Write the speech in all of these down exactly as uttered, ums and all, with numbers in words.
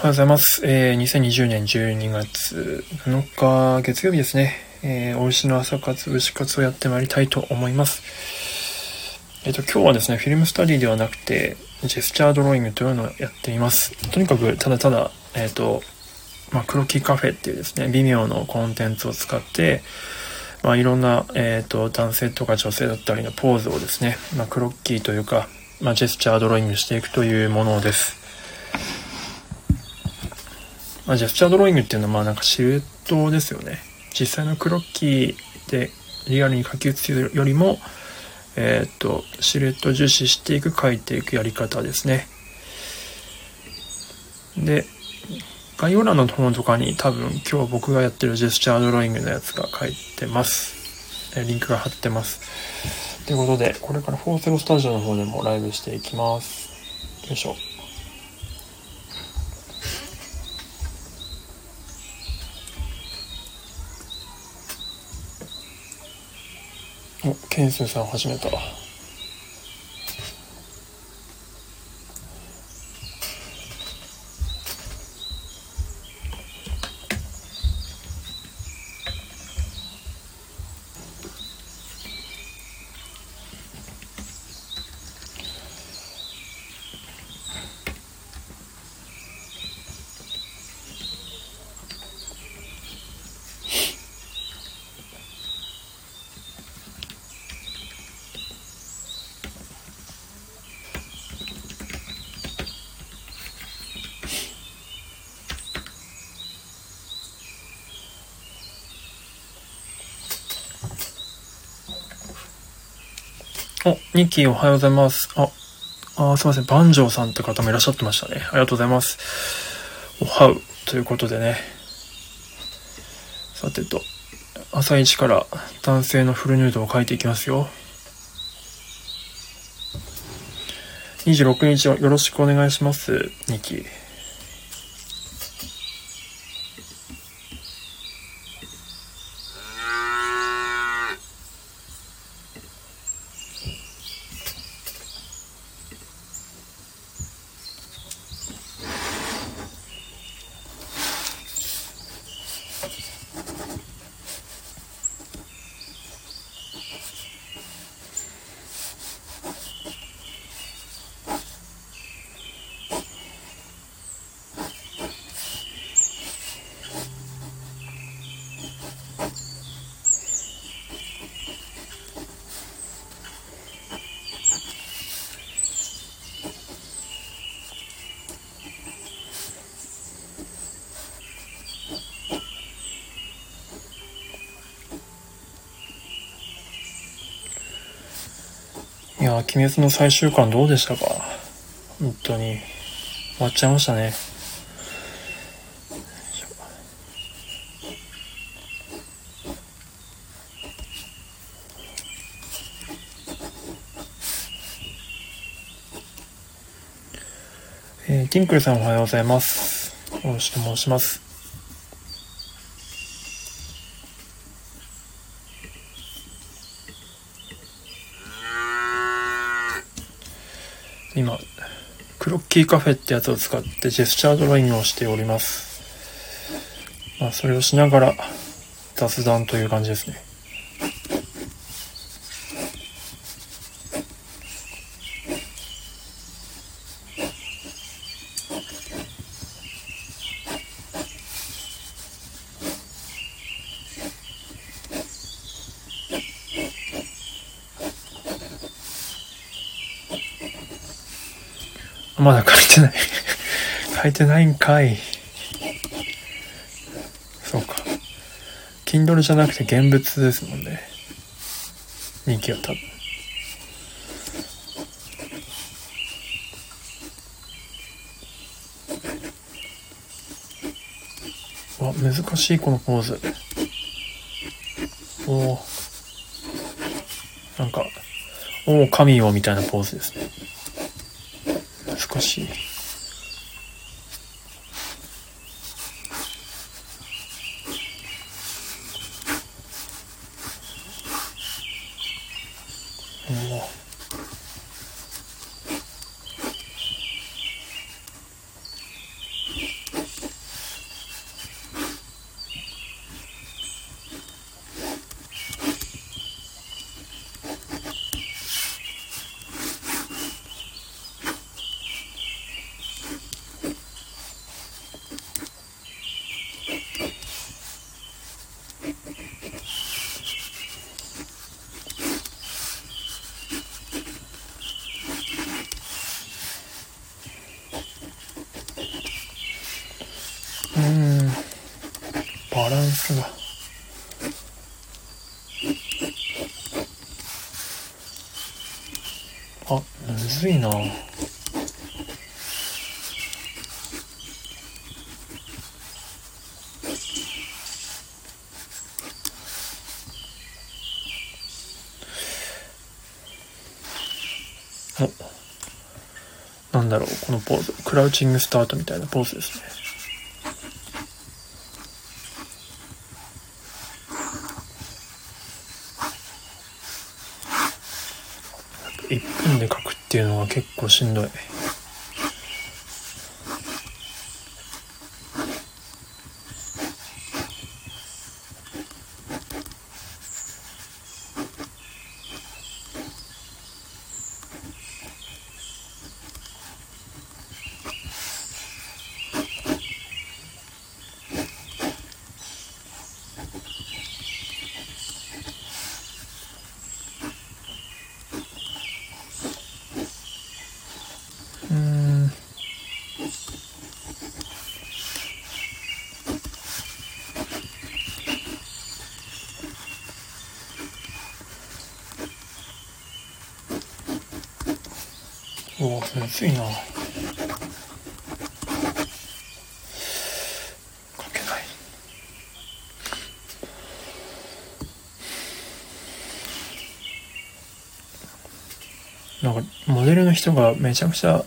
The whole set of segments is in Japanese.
おはようございます、えー、にせんにじゅうねんじゅうにがつなのか月曜日ですね、えー、おうしの朝活牛活をやってまいりたいと思います。えーと、今日はですねフィルムスタディではなくてジェスチャードローイングというのをやってみます。とにかくただただ、えーとまあ、クロキカフェっていうですね微妙のコンテンツを使って、まあ、いろんな、えーと、男性とか女性だったりのポーズをですね、まあ、クロッキーというか、まあ、ジェスチャードローイングしていくというものです。まあ、ジェスチャードローイングっていうのはまあなんかシルエットですよね。実際のクロッキーでリアルに書き写すよりも、えっとシルエットを重視していく書いていくやり方ですね。で概要欄の方とかに多分今日僕がやってるジェスチャードローイングのやつが書いてます。リンクが貼ってます。ということでこれからよんじゅうスタジオの方でもライブしていきます。よいしょ。お、ケンスーさん始めた。お、ニキおはようございます。あ、あすいません。バンジョーさんって方もいらっしゃってましたね。ありがとうございます。おはうということでね。さてと、朝一から男性のフルヌードを描いていきますよ。にじゅうろくにちをよろしくお願いします、ニキ。いやー、鬼滅の最終巻どうでしたか？本当に終わっちゃいましたね。えー、ティンクルさんおはようございます。よろしく申します。今クロッキーカフェってやつを使ってジェスチャードローイングをしております、まあ、それをしながら雑談という感じですね。まだ書いてない書いてないんかい。そうか Kindle じゃなくて現物ですもんね。人気は多分あ難しいこのポーズ。おなんかお神よみたいなポーズですね。難しい。うん、バランスがあ、むずいな。お、なんだろうこのポーズ、クラウチングスタートみたいなポーズですね。いっぷんで書くっていうのは結構しんどい。おお、むずいな。書けない。なんかモデルの人がめちゃくちゃ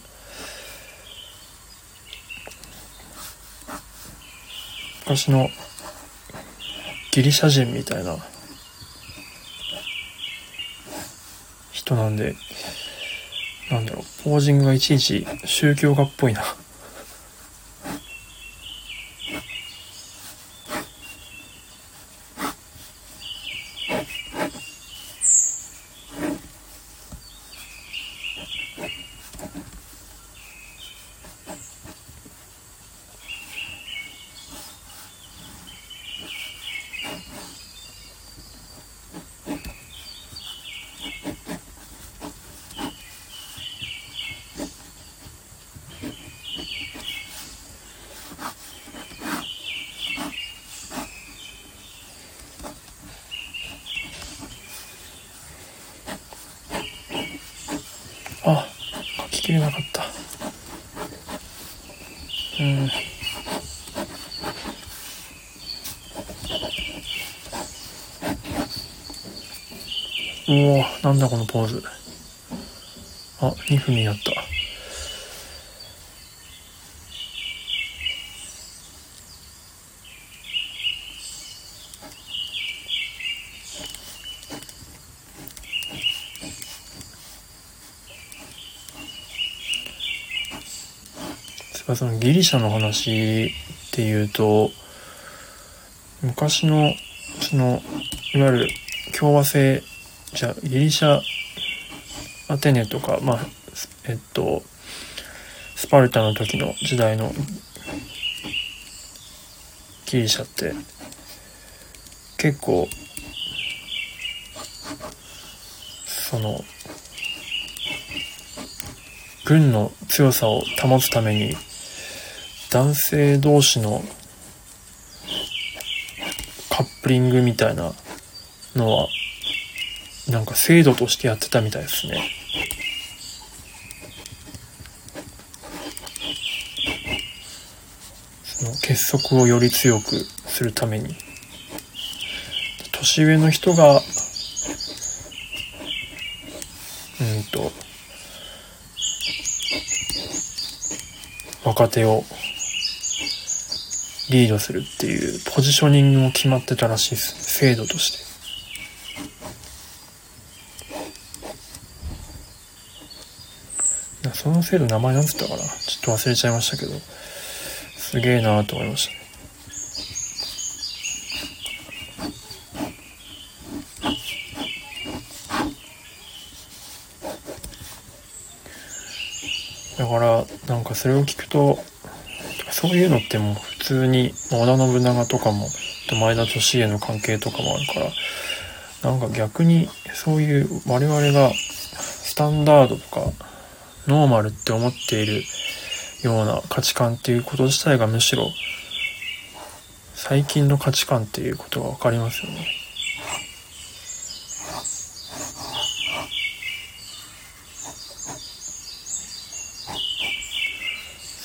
昔のギリシャ人みたいな人なんで。なんだろう、ポージングがいちいち宗教家っぽいな。あ、書ききれなかった。うん。おお、なんだこのポーズ。あ、にふんになった。そのギリシャの話っていうと、昔のそのいわゆる共和制、じゃギリシャ、アテネとか、まあえっとスパルタの時の時代のギリシャって結構その軍の強さを保つために。男性同士のカップリングみたいなのはなんか制度としてやってたみたいですね。その結束をより強くするために年上の人がうんと若手をリードするっていうポジショニングも決まってたらしいです、制度として。その制度名前なんつったかな、ちょっと忘れちゃいましたけど、すげえなーと思いましたね。だからなんかそれを聞くとそういうのってもう普通に織田信長とかも前田利家の関係とかもあるから、なんか逆にそういう我々がスタンダードとかノーマルって思っているような価値観っていうこと自体がむしろ最近の価値観っていうことが分かりますよね。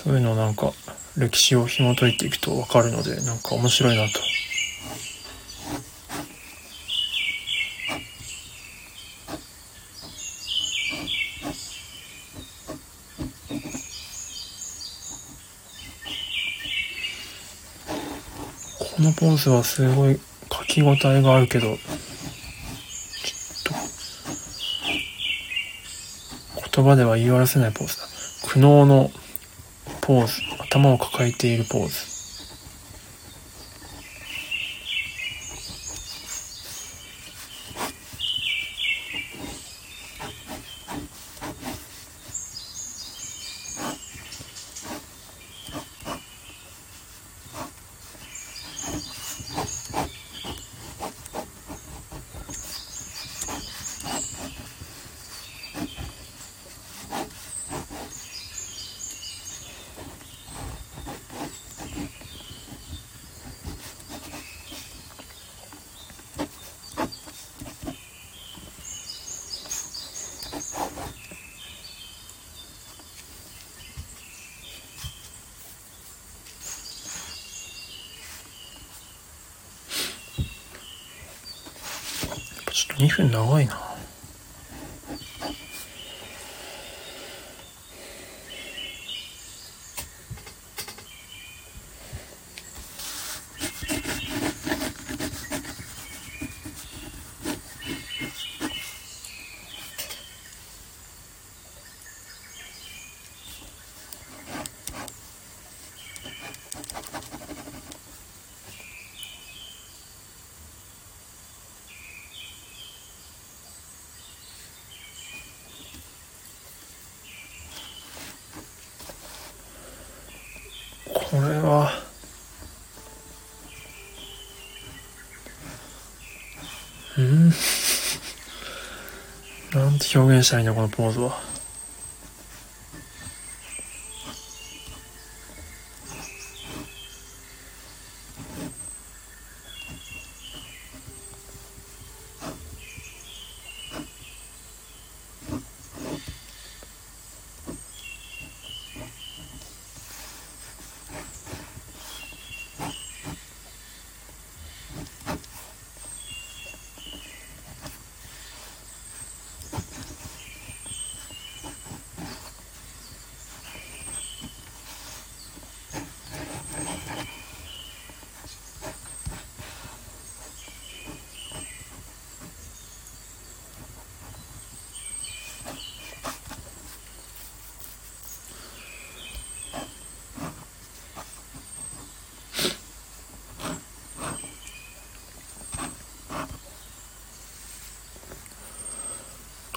そういうのなんか歴史を紐解いていくと分かるので、なんか面白いなと。このポーズはすごい書き応えがあるけど、ちょっと言葉では言い表せないポーズだ。苦悩のポーズ、頭を抱えているポーズ。ちょっとにふん長いな。これはうん、なんて表現したらいいんだこのポーズは。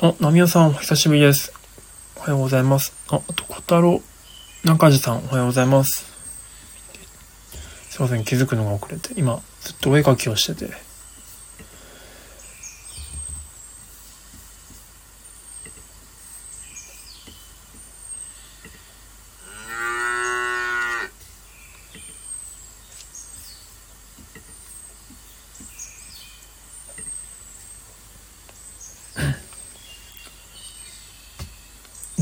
あ、ナミオさんお久しぶりです。おはようございます。あ、あと小太郎中地さんおはようございます。すいません、気づくのが遅れて、今ずっとお絵描きをしてて。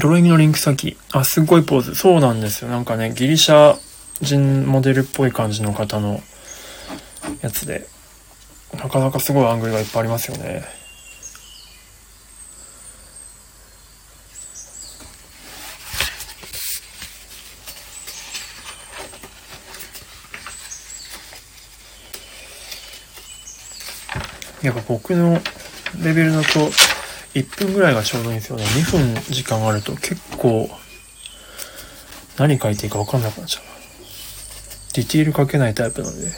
ドローイングのリンク先、あ、すごいポーズ。そうなんですよ。なんかね、ギリシャ人モデルっぽい感じの方のやつで、なかなかすごいアングルがいっぱいありますよね。やっぱ僕のレベルだといっぷんぐらいがちょうどいいんですよね。にふん時間あると結構何書いていいか分かんなくなっちゃう。ディティール書けないタイプなんで。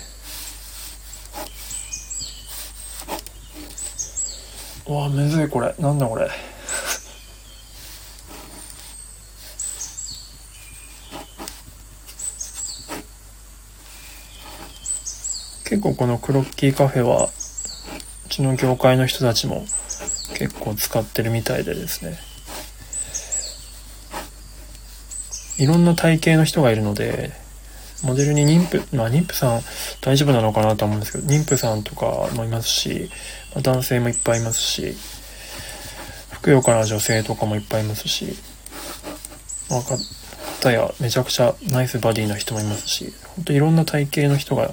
うわ、むずいこれ。なんだこれ。結構このクロッキーカフェはうちの業界の人たちも結構使ってるみたいでですね、いろんな体型の人がいるので、モデルに妊婦、まあ、妊婦さん大丈夫なのかなと思うんですけど、妊婦さんとかもいますし、男性もいっぱいいますし、ふくよかな女性とかもいっぱいいますし、わかったやめちゃくちゃナイスバディな人もいますし、本当にいろんな体型の人が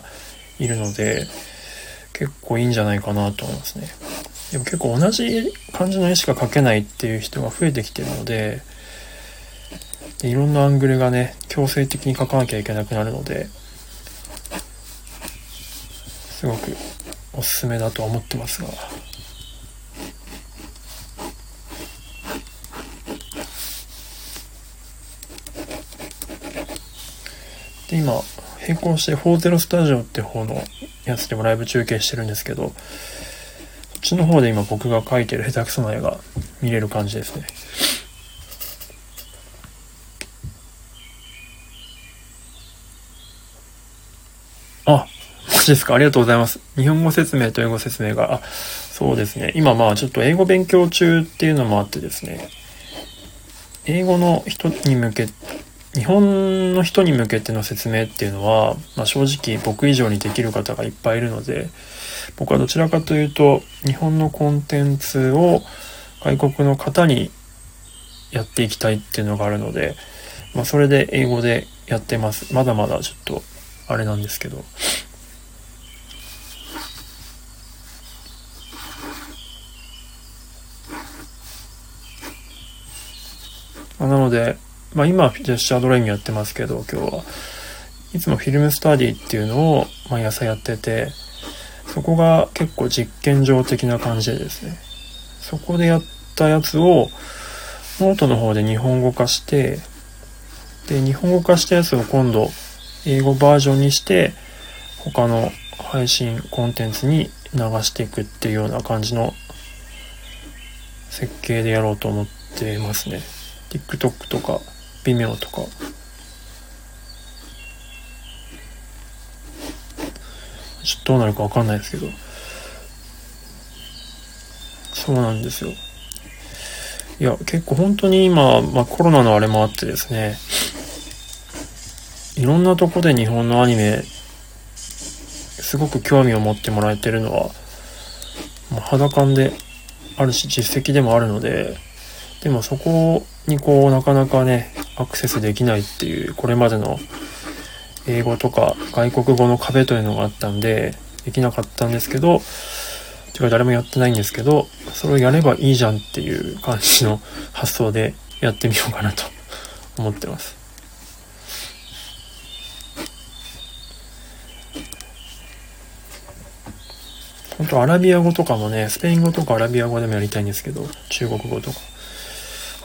いるので結構いいんじゃないかなと思いますね。でも結構同じ感じの絵しか描けないっていう人が増えてきてるので、いろんなアングルがね強制的に描かなきゃいけなくなるので、すごくおすすめだと思ってますが、で今並行してフォーゼロスタジオって方のやつでもライブ中継してるんですけど、そっちの方で今僕が描いてる下手くそな絵が見れる感じですね。あ、マジですか、ありがとうございます。日本語説明と英語説明が、あ、そうですね、今まあちょっと英語勉強中っていうのもあってですね、英語の人に向け、日本の人に向けての説明っていうのは、まあ、正直僕以上にできる方がいっぱいいるので、僕はどちらかというと日本のコンテンツを外国の方にやっていきたいっていうのがあるので、まあ、それで英語でやってます。まだまだちょっとあれなんですけど、まあ、なので、まあ、今ジェスチャードレインやってますけど、今日はいつもフィルムスタディっていうのを毎朝やってて、そこが結構実験場的な感じでですね、そこでやったやつをノートの方で日本語化して、で日本語化したやつを今度英語バージョンにして他の配信コンテンツに流していくっていうような感じの設計でやろうと思ってますね。 TikTok とか Vimeo とかちょっとどうなるか分かんないですけど、そうなんですよ。いや結構本当に今、まあ、コロナのあれもあってですね、いろんなとこで日本のアニメすごく興味を持ってもらえてるのは、まあ、肌感であるし実績でもあるので、でもそこにこうなかなかねアクセスできないっていう、これまでの英語とか外国語の壁というのがあったんでできなかったんですけど、てか誰もやってないんですけど、それをやればいいじゃんっていう感じの発想でやってみようかなと思ってます。本当アラビア語とかもね、スペイン語とかアラビア語でもやりたいんですけど、中国語とか。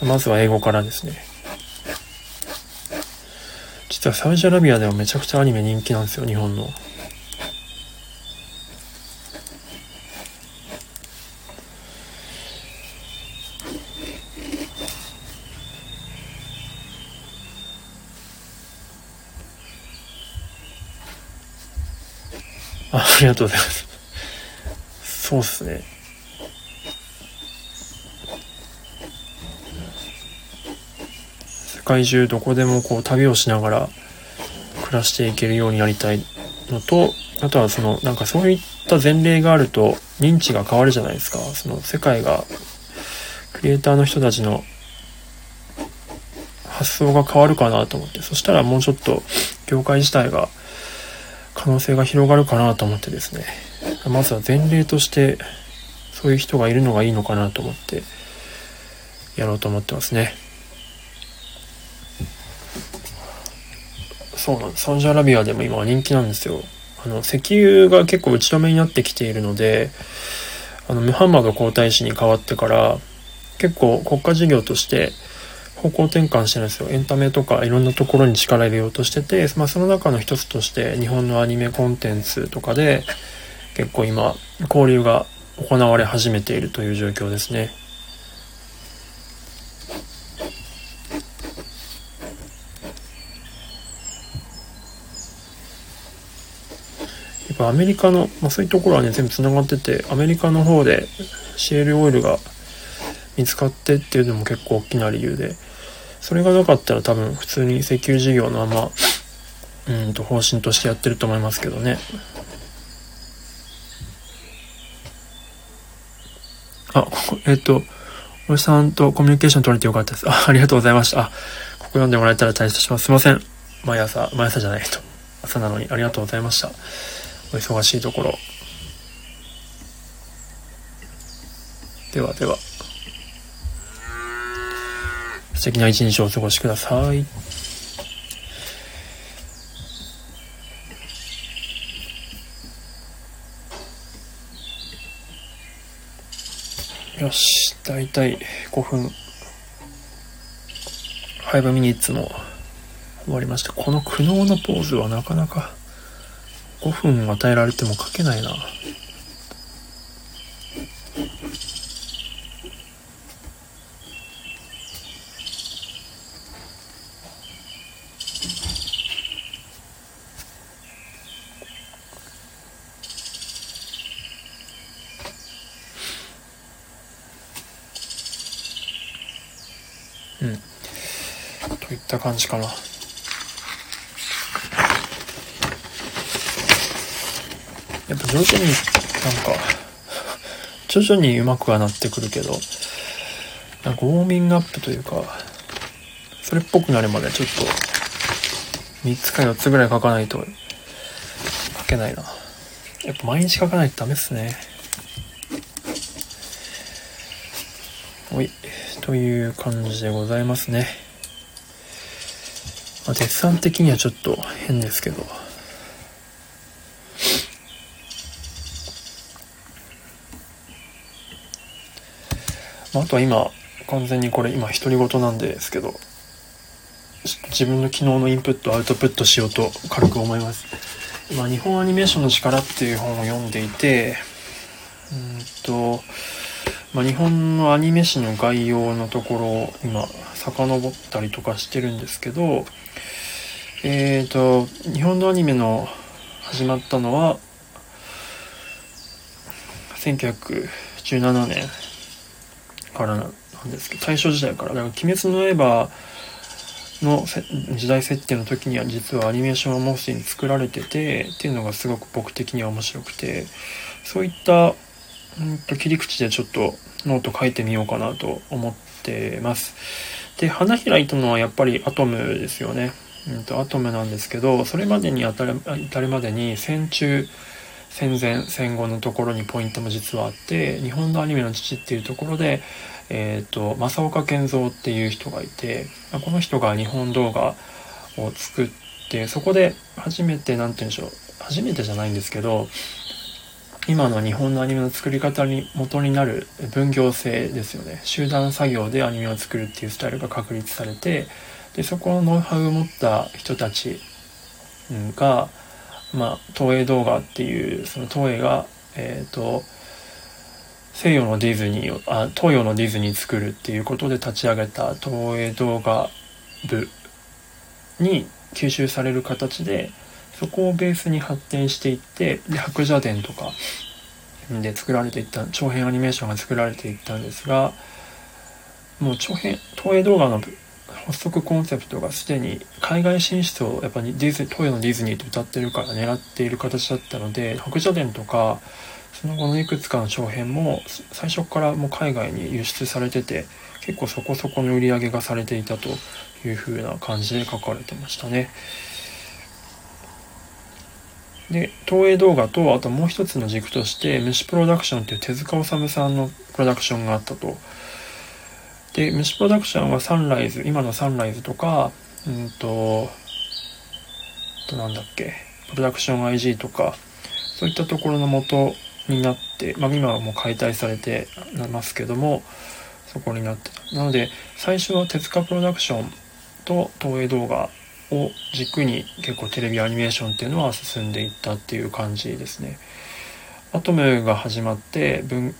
まずは英語からですね。実はサウジアラビアでもめちゃくちゃアニメ人気なんですよ、日本の。あ、ありがとうございます。そうっすね。世界中どこでもこう旅をしながら暮らしていけるようになりたいのと、あとはそのなんかそういった前例があると認知が変わるじゃないですか。その世界が、クリエイターの人たちの発想が変わるかなと思って、そしたらもうちょっと業界自体が可能性が広がるかなと思ってですね、まずは前例としてそういう人がいるのがいいのかなと思ってやろうと思ってますね。そうなんです。サウジアラビアでも今は人気なんですよ。あの石油が結構打ち止めになってきているので、あのムハンマド皇太子に代わってから結構国家事業として方向転換してるんですよ。エンタメとかいろんなところに力入れようとしてて、まあ、その中の一つとして日本のアニメコンテンツとかで結構今交流が行われ始めているという状況ですね。やっぱアメリカの、まあ、そういうところはね全部つながってて、アメリカの方でシェールオイルが見つかってっていうのも結構大きな理由で、それがなかったら多分普通に石油事業のままうんと方針としてやってると思いますけどね。あ、えっと、おじさんとコミュニケーション取れてよかったです。あ、ありがとうございました。あ、ここ読んでもらえたら大切します。すいません。毎朝、毎朝じゃないと。朝なのにありがとうございました。お忙しいところ。ではでは。素敵な一日をお過ごしください。よし、だいたいごふん ファイブミニッツ も終わりました。この苦悩のポーズはなかなかごふん与えられても書けないな。うん、といった感じかな。やっぱ徐々になんか徐々にうまくはなってくるけど、なんかウォーミングアップというか、それっぽくなるまでちょっとみっつかよっつぐらい書かないと書けないな。やっぱ毎日書かないとダメっすね。おい、という感じでございますね。まあ、デッサン的にはちょっと変ですけど、まあ、あとは今完全にこれ今独り言なんですけど、自分の昨日のインプットアウトプットしようと軽く思います。今日本アニメーションの力っていう本を読んでいて、うーんとまあ、日本のアニメ史の概要のところを今遡ったりとかしてるんですけど、えーと日本のアニメの始まったのはせんきゅうひゃくじゅうななねんからなんですけど、大正時代から。だから鬼滅の刃の時代設定の時には実はアニメーションはもうすでに作られててっていうのがすごく僕的には面白くて、そういったうんと切り口でちょっとノート書いてみようかなと思ってます。で、花開いたのはやっぱりアトムですよね。うんとアトムなんですけど、それまでに至る、至るまでに戦中戦前戦後のところにポイントも実はあって、日本のアニメの父っていうところで、えーと正岡賢三っていう人がいて、この人が日本動画を作って、そこで初めてなんて言うんでしょう、初めてじゃないんですけど、今の日本のアニメの作り方に元になる分業制ですよね。集団作業でアニメを作るっていうスタイルが確立されて、でそこのノウハウを持った人たちが、まあ、東映動画っていう、その東映が、えーと、西洋のディズニーをあ東洋のディズニー作るっていうことで立ち上げた東映動画部に吸収される形で、そこをベースに発展していって、で白蛇伝とかで作られていった、長編アニメーションが作られていったんですが、もう長編東映動画の発足コンセプトがすでに海外進出をやっぱりディズ東映のディズニーと歌ってるから狙っている形だったので、白蛇伝とかその後のいくつかの長編も最初からもう海外に輸出されてて、結構そこそこの売り上げがされていたという風な感じで書かれてましたね。で東映動画と、あともう一つの軸として虫プロダクションという手塚治虫さんのプロダクションがあったと。で虫プロダクションはサンライズ、今のサンライズとか、うんととなんだっけプロダクション アイジー とかそういったところの元になって、まあ、今はもう解体されてますけども、そこになってた。なので最初は手塚プロダクションと東映動画を軸に結構テレビアニメーションっていうのは進んでいったっていう感じですね。アトムが始まって分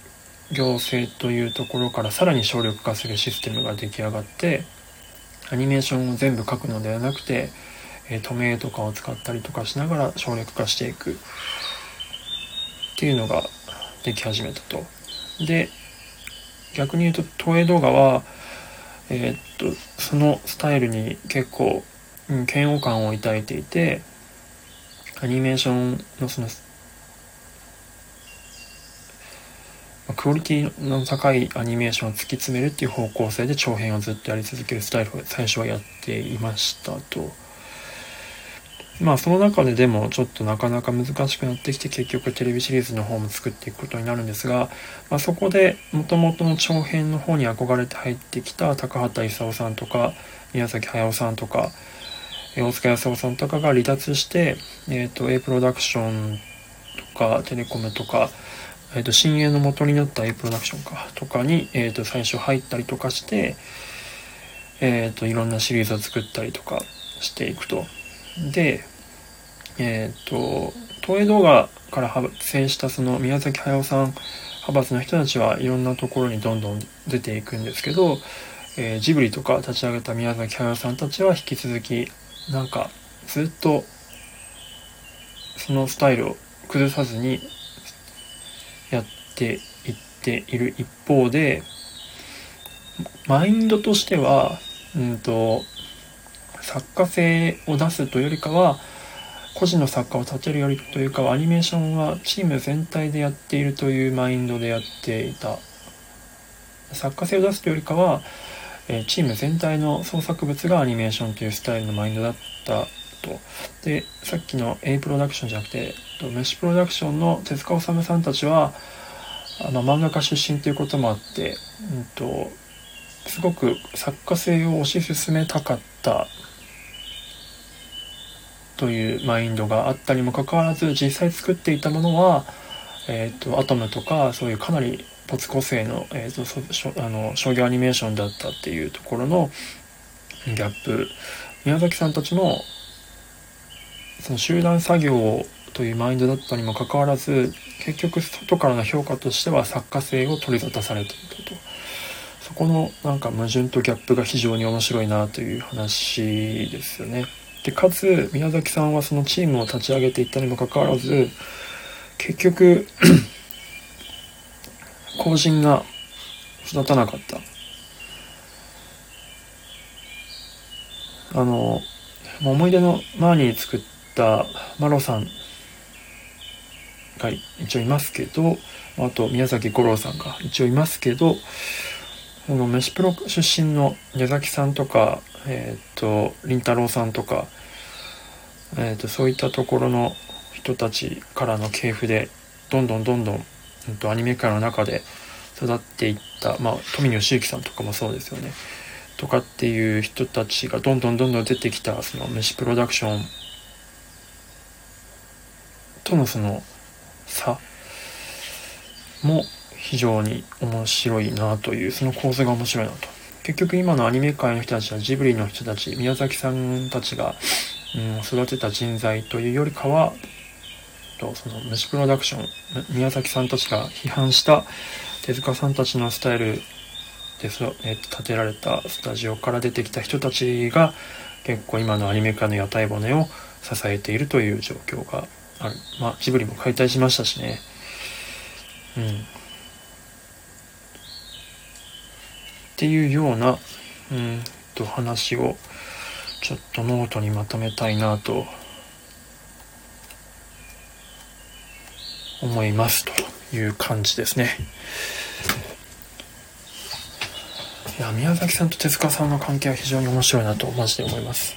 業制というところからさらに省力化するシステムが出来上がって、アニメーションを全部書くのではなくて、えー、止めとかを使ったりとかしながら省力化していくっていうのができ始めたと。で逆に言うと東映動画は、えー、っとそのスタイルに結構嫌悪感を抱いていて、アニメーションのそのクオリティの高いアニメーションを突き詰めるっていう方向性で長編をずっとやり続けるスタイルを最初はやっていましたと。まあその中ででもちょっとなかなか難しくなってきて、結局テレビシリーズの方も作っていくことになるんですが、まあ、そこで元々の長編の方に憧れて入ってきた高畑勲さんとか宮崎駿さんとか大塚康夫さんとかが離脱して、えーと、A プロダクションとかテレコムとかえーと、新鋭の元になった A プロダクションかとかに、えーと、最初入ったりとかして、えーと、いろんなシリーズを作ったりとかしていくと。で、えーと、東映動画から派生したその宮崎駿さん派閥の人たちはいろんなところにどんどん出ていくんですけど、えー、ジブリとか立ち上げた宮崎駿さんたちは引き続きなんかずっとそのスタイルを崩さずにやっていっている一方で、マインドとしては、うんと、作家性を出すというよりかは個人の作家を立てるよりというかはアニメーションはチーム全体でやっているというマインドでやっていた。作家性を出すというよりかはチーム全体の創作物がアニメーションというスタイルのマインドだったと。で、さっきの A プロダクションじゃなくてメッシュプロダクションの手塚治虫さんたちはあの漫画家出身ということもあって、うん、とすごく作家性を推し進めたかったというマインドがあったにもかかわらず、実際作っていたものは、えー、とアトムとかそういうかなりポツ個性の、えー、とそあの商業アニメーションだったっていうところのギャップ。宮崎さんたちもその集団作業をというマインドだったにもかかわらず、結局外からの評価としては作家性を取り沙汰されていたと。そこのなんか矛盾とギャップが非常に面白いなという話ですよね。でかつ宮崎さんはそのチームを立ち上げていったにもかかわらず、結局後進が育たなかった。あの思い出のマーニー作ったマロさんが一応いますけど、あと宮崎五郎さんが一応いますけど、このメシプロ出身の矢崎さんとか、えー、と林太郎さんとか、えー、とそういったところの人たちからの系譜でどんどんどんどん、えー、とアニメ界の中で育っていった、まあ、富野義行さんとかもそうですよねとかっていう人たちがどんどんどんどん出てきた、そのメシプロダクションとのその差も非常に面白いなという、その構図が面白いなと。結局今のアニメ界の人たちはジブリの人たち、宮崎さんたちが、うん、育てた人材というよりかは、とそのメシプロダクション、宮崎さんたちが批判した手塚さんたちのスタイルで、えっと、建てられたスタジオから出てきた人たちが結構今のアニメ界の屋台骨を支えているという状況がある。まあジブリも解体しましたしね。うん。っていうような、うんと話をちょっとノートにまとめたいなと思いますという感じですね。いや、宮崎さんと手塚さんの関係は非常に面白いなとマジで思います。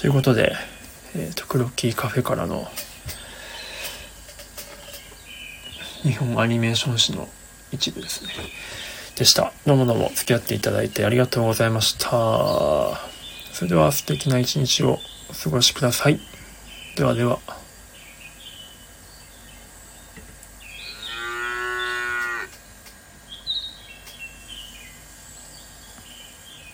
ということで。えーと、クロッキーカフェからの日本アニメーション史の一部ですねでした。どうもどうも付き合っていただいてありがとうございました。それでは素敵な一日をお過ごしください。ではでは。